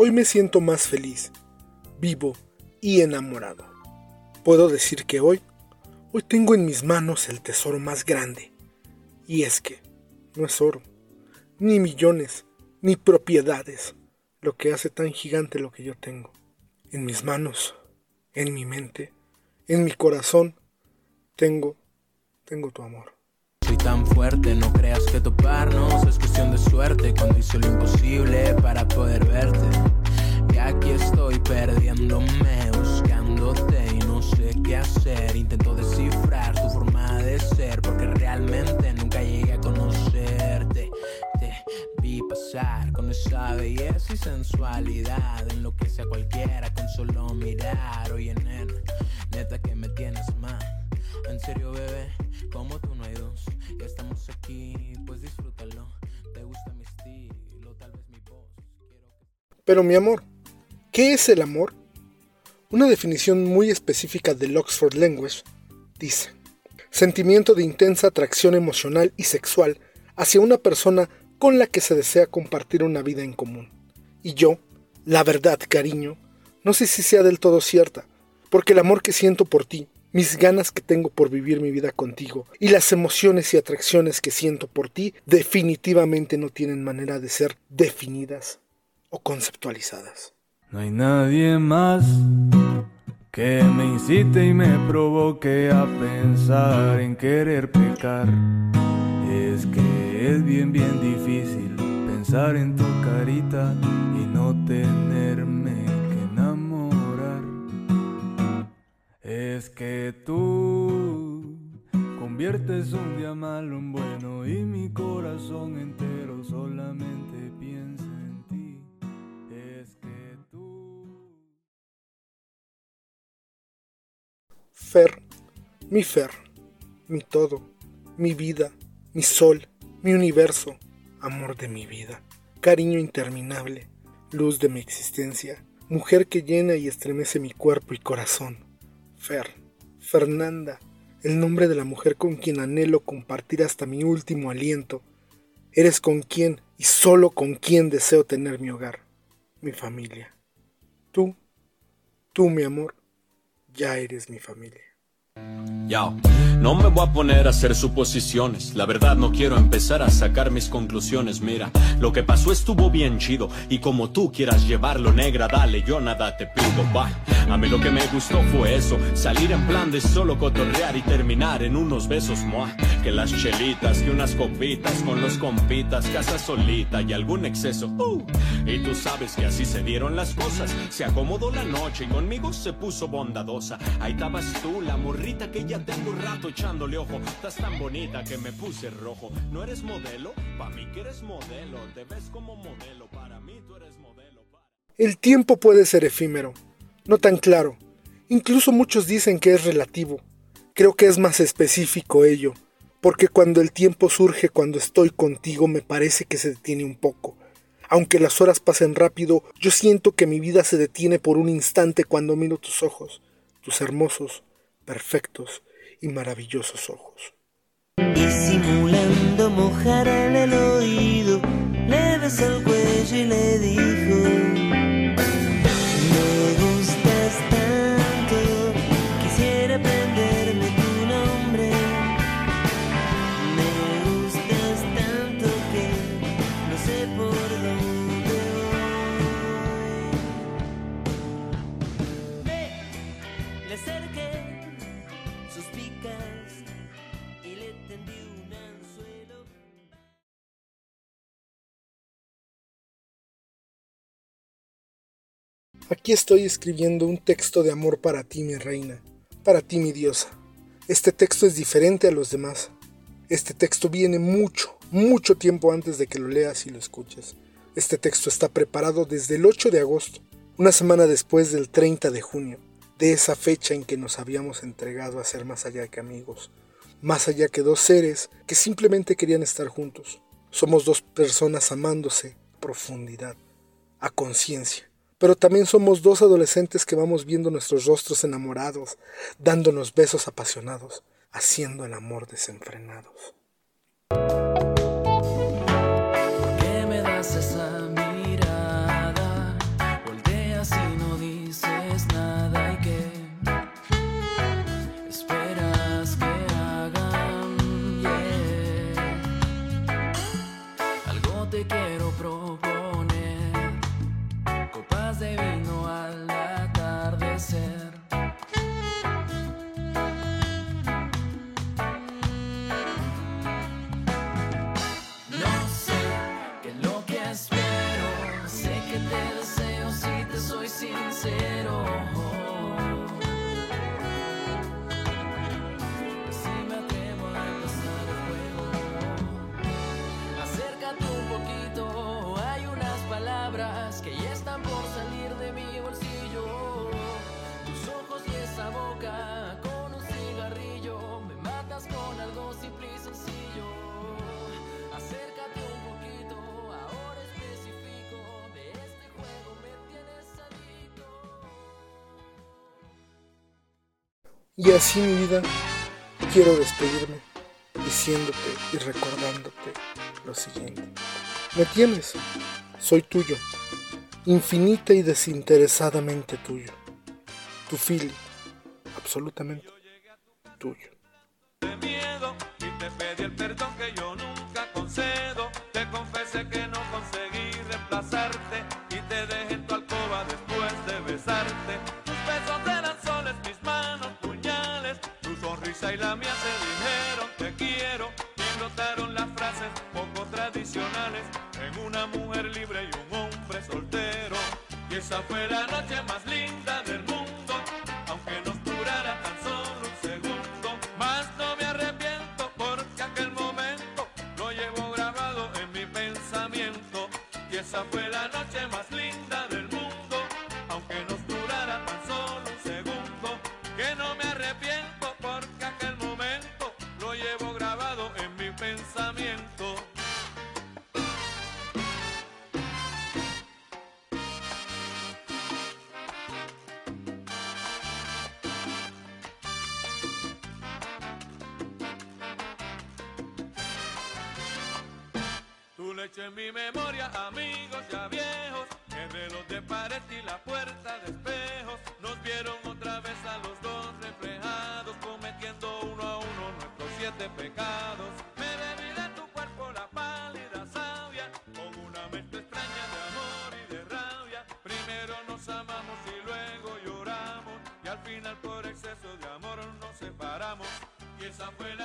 Hoy me siento más feliz, vivo y enamorado. Puedo decir que hoy tengo en mis manos el tesoro más grande. Y es que no es oro, ni millones, ni propiedades, lo que hace tan gigante lo que yo tengo. En mis manos, en mi mente, en mi corazón, tengo tu amor. Soy tan fuerte, no creas que toparnos es cuestión de suerte. Cuando hice lo imposible para poder verte, y aquí estoy perdiéndome, buscándote y no sé qué hacer. Intento descifrar tu forma de ser, porque realmente nunca llegué a conocerte. Te vi pasar con esa belleza y sensualidad, en lo que sea cualquiera con solo mirar. Oye nena, neta que me tienes mal. En serio, bebé, como tú no hay dos. Ya estamos aquí, pues disfrútalo. Te gusta mi estilo, tal vez mi voz. Pero mi amor, ¿qué es el amor? Una definición muy específica del Oxford Language dice: sentimiento de intensa atracción emocional y sexual hacia una persona con la que se desea compartir una vida en común. Y yo, la verdad, cariño, no sé si sea del todo cierta, porque el amor que siento por ti, mis ganas que tengo por vivir mi vida contigo y las emociones y atracciones que siento por ti definitivamente no tienen manera de ser definidas o conceptualizadas. No hay nadie más que me incite y me provoque a pensar en querer pecar. Es que es bien, bien difícil pensar en tu carita y no tenerme que enamorar. Es que tú conviertes un día malo en bueno y mi corazón entero solamente piensa en ti. Es que tú... Fer, mi Fer, mi todo, mi vida, mi sol, mi universo, amor de mi vida, cariño interminable, luz de mi existencia, mujer que llena y estremece mi cuerpo y corazón. Fer, Fernanda, el nombre de la mujer con quien anhelo compartir hasta mi último aliento. Eres con quien y solo con quien deseo tener mi hogar, mi familia. Tú mi amor, ya eres mi familia. Yo, no me voy a poner a hacer suposiciones. La verdad no quiero empezar a sacar mis conclusiones. Mira, lo que pasó estuvo bien chido, y como tú quieras llevarlo, negra, dale, yo nada te pido, va. A mí lo que me gustó fue eso, salir en plan de solo cotorrear y terminar en unos besos, moa. Que las chelitas, que unas copitas con los compitas, casa solita y algún exceso, Y tú sabes que así se dieron las cosas. Se acomodó la noche y conmigo se puso bondadosa. Ahí estabas tú, la morrita que ya tengo rato echándole ojo. Estás tan bonita que me puse rojo. No eres modelo, para mí que eres modelo. Te ves como modelo, para mí tú eres modelo. El tiempo puede ser efímero, no tan claro. Incluso muchos dicen que es relativo. Creo que es más específico ello, porque cuando el tiempo surge, cuando estoy contigo, me parece que se detiene un poco. Aunque las horas pasen rápido, yo siento que mi vida se detiene por un instante cuando miro tus ojos, tus hermosos, perfectos y maravillosos ojos. Disimulando mojarle el oído, le besó el cuello y le dijo: me gustas tanto, quisiera aprenderme tu nombre. Me gustas tanto que no sé por dónde voy. Ve, le acerqué sus picas y le tendí un anzuelo. Aquí estoy escribiendo un texto de amor para ti, mi reina, para ti, mi diosa. Este texto es diferente a los demás. Este texto viene mucho tiempo antes de que lo leas y lo escuches. Este texto está preparado desde el 8 de agosto, una semana después del 30 de junio. De esa fecha en que nos habíamos entregado a ser más allá que amigos, más allá que dos seres que simplemente querían estar juntos. Somos dos personas amándose a profundidad, a conciencia, pero también somos dos adolescentes que vamos viendo nuestros rostros enamorados, dándonos besos apasionados, haciendo el amor desenfrenados. ¿Por qué me das esa mirada? te soy sincero. Si me atrevo a pasar el juego, acércate un poquito. Hay unas palabras que ya están por salir de mi bolsillo. Tus ojos y esa boca, con un cigarrillo me matas con algo simple y sencillo. Acércate un poquito. Y así, mi vida, quiero despedirme diciéndote y recordándote lo siguiente. Me tienes, soy tuyo, infinita y desinteresadamente tuyo. Tu fili, absolutamente tuyo. De miedo y te pedí el perdón que yo nunca concedo. Te confesé que no conseguí reemplazarte y te dejé en tu alcoba después de besarte. Tus besos eran soles, mis manos puñales, tu sonrisa y la mía se dijeron te quiero. Y brotaron las frases poco tradicionales en una mujer libre y un hombre soltero. Y esa fue la noche más linda del mundo, aunque nos durara tan solo un segundo. Más no me arrepiento porque aquel momento lo llevo grabado en mi pensamiento. Y esa fue la noche más linda del mundo. En mi memoria, amigos ya viejos, el reloj de pared y la puerta de espejos nos vieron otra vez a los dos reflejados, cometiendo uno a uno nuestros 7 pecados. Me bebí de tu cuerpo la pálida savia, con una mente extraña de amor y de rabia. Primero nos amamos y luego lloramos, y al final por exceso de amor nos separamos. Y esa fue la